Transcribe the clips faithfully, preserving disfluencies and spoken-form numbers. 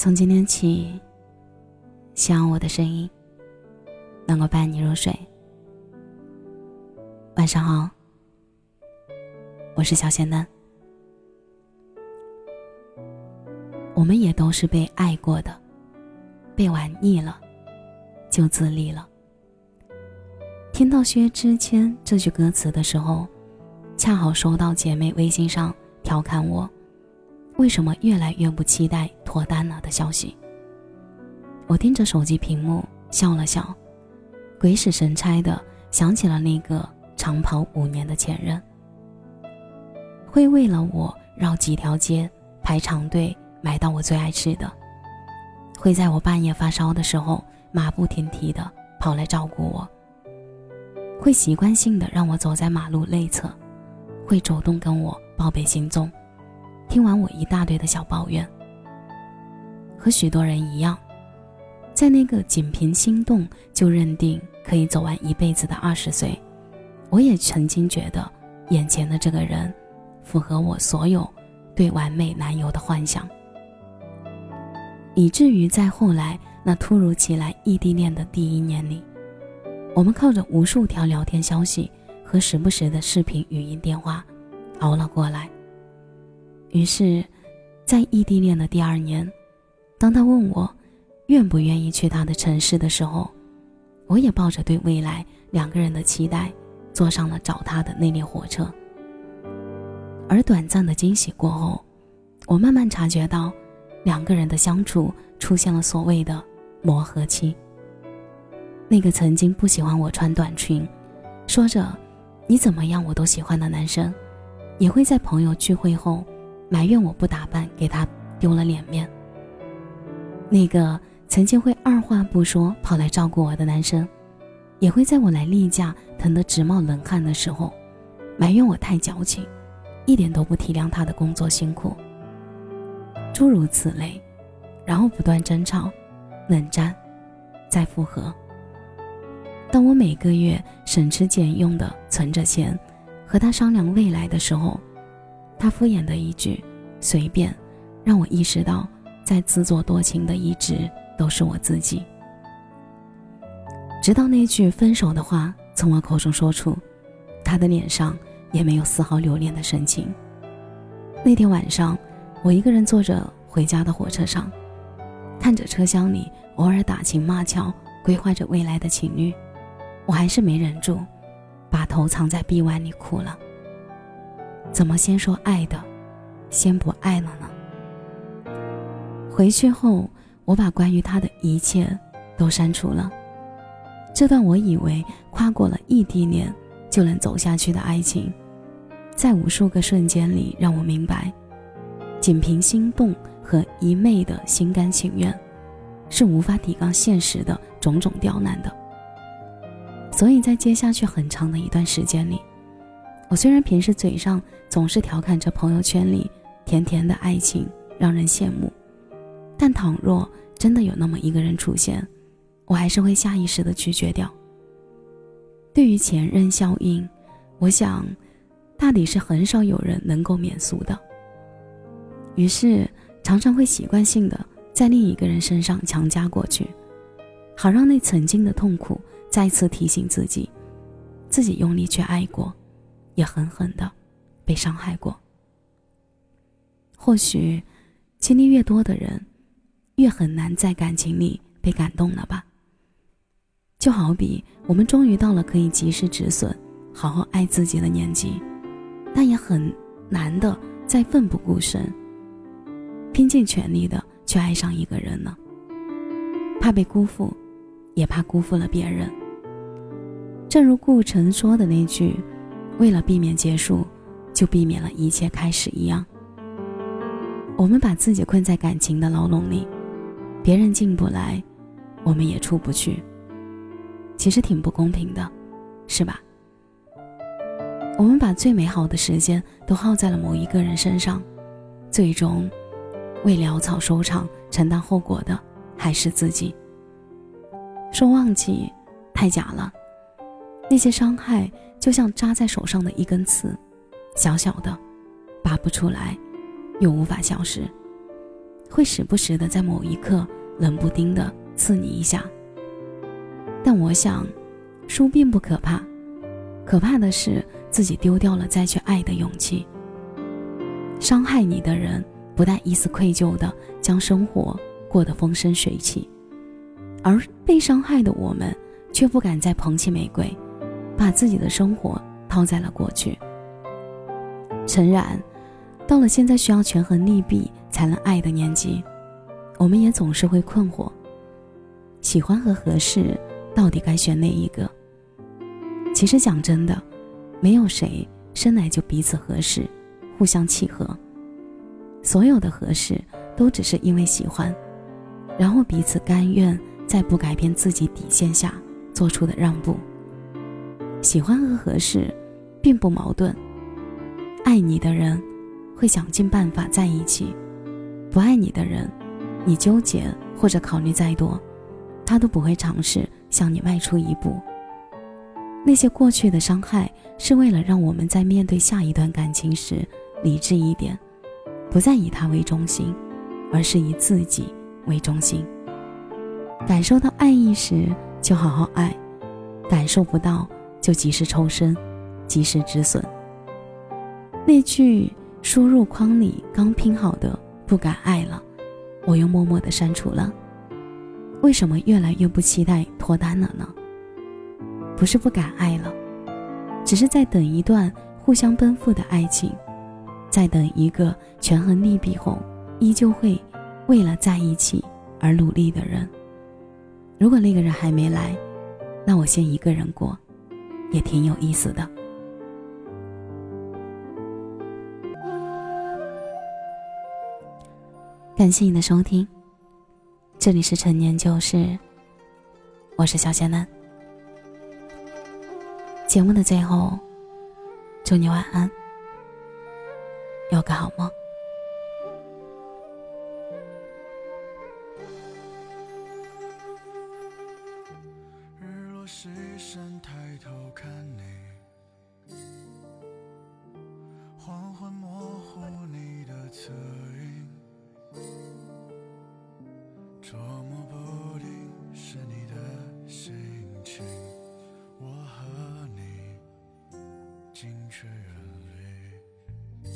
从今天起，希望我的声音能够伴你入睡。晚上好，我是小仙嫩。我们也都是被爱过的，被玩腻了，就自立了。听到薛之谦这句歌词的时候，恰好收到姐妹微信上调侃我为什么越来越不期待脱单了的消息。我盯着手机屏幕笑了笑，鬼使神差的想起了那个长跑五年的前任，会为了我绕几条街排长队买到我最爱吃的，会在我半夜发烧的时候马不停蹄的跑来照顾我，会习惯性的让我走在马路内侧，会主动跟我报备行踪，听完我一大堆的小抱怨。和许多人一样，在那个仅凭心动就认定可以走完一辈子的二十岁，我也曾经觉得眼前的这个人符合我所有对完美男友的幻想，以至于在后来那突如其来异地恋的第一年里，我们靠着无数条聊天消息和时不时的视频语音电话熬了过来。于是在异地恋的第二年，当他问我愿不愿意去他的城市的时候，我也抱着对未来两个人的期待坐上了找他的那列火车。而短暂的惊喜过后，我慢慢察觉到两个人的相处出现了所谓的磨合期。那个曾经不喜欢我穿短裙，说着你怎么样我都喜欢的男生，也会在朋友聚会后埋怨我不打扮给他丢了脸面。那个曾经会二话不说跑来照顾我的男生，也会在我来例假疼得直冒冷汗的时候埋怨我太矫情，一点都不体谅他的工作辛苦，诸如此类。然后不断争吵冷战再复合。当我每个月省吃俭用的存着钱和他商量未来的时候，他敷衍的一句随便让我意识到，在自作多情的一直都是我自己。直到那句分手的话从我口中说出，他的脸上也没有丝毫留恋的神情。那天晚上我一个人坐着回家的火车上，看着车厢里偶尔打情骂俏规划着未来的情侣，我还是没忍住把头藏在臂弯里哭了。怎么先说爱的先不爱了呢？回去后我把关于他的一切都删除了，这段我以为跨过了异地恋就能走下去的爱情，在无数个瞬间里让我明白，仅凭心动和一昧的心甘情愿是无法抵抗现实的种种刁难的。所以在接下去很长的一段时间里，我虽然平时嘴上总是调侃着朋友圈里甜甜的爱情让人羡慕，但倘若真的有那么一个人出现，我还是会下意识地拒绝掉。对于前任效应，我想大抵是很少有人能够免俗的，于是常常会习惯性地在另一个人身上强加过去，好让那曾经的痛苦再次提醒自己，自己用力去爱过，也狠狠地被伤害过。或许经历越多的人越很难在感情里被感动了吧。就好比我们终于到了可以及时止损好好爱自己的年纪，但也很难的再奋不顾身拼尽全力的去爱上一个人呢，怕被辜负，也怕辜负了别人。正如顾城说的那句，为了避免结束就避免了一切开始一样，我们把自己困在感情的牢笼里，别人进不来，我们也出不去，其实挺不公平的，是吧？我们把最美好的时间都耗在了某一个人身上，最终为潦草收场承担后果的还是自己。说忘记太假了，那些伤害就像扎在手上的一根刺，小小的拔不出来又无法消失，会时不时的在某一刻冷不丁的刺你一下。但我想，输并不可怕，可怕的是自己丢掉了再去爱的勇气。伤害你的人不但一丝愧疚的将生活过得风生水起，而被伤害的我们却不敢再捧起玫瑰，把自己的生活套在了过去。诚然，到了现在需要权衡利弊才能爱的年纪，我们也总是会困惑，喜欢和合适到底该选哪一个。其实讲真的，没有谁生来就彼此合适，互相契合，所有的合适都只是因为喜欢，然后彼此甘愿在不改变自己底线下做出的让步。喜欢和合适并不矛盾，爱你的人会想尽办法在一起，不爱你的人，你纠结或者考虑再多，他都不会尝试向你迈出一步。那些过去的伤害是为了让我们在面对下一段感情时理智一点，不再以他为中心，而是以自己为中心。感受到爱意时就好好爱，感受不到就及时抽身，及时止损。那句输入框里刚拼好的不敢爱了，我又默默地删除了。为什么越来越不期待脱单了呢？不是不敢爱了，只是在等一段互相奔赴的爱情，在等一个权衡利弊后依旧会为了在一起而努力的人。如果那个人还没来，那我先一个人过，也挺有意思的。感谢你的收听，这里是陈年旧事，我是小仙男。节目的最后，祝你晚安，有个好梦。日落西山，抬头看你，黄昏模糊你的侧影，捉摸不定是你的心情，我和你尽却远离。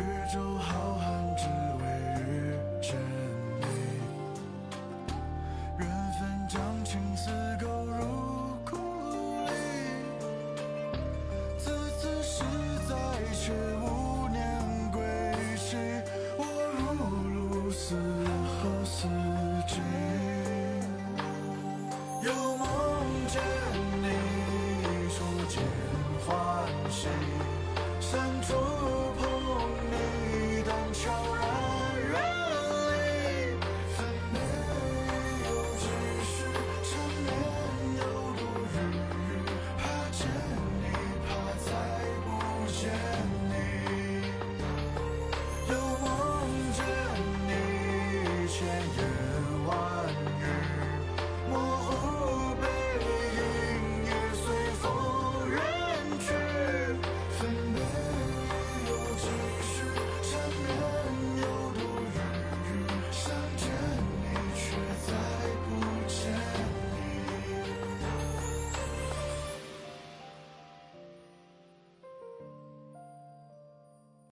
宇宙浩瀚，只为遇见你，缘分将情丝勾入骨里，自此实在却无念归期，我如鹭死后四季。深处。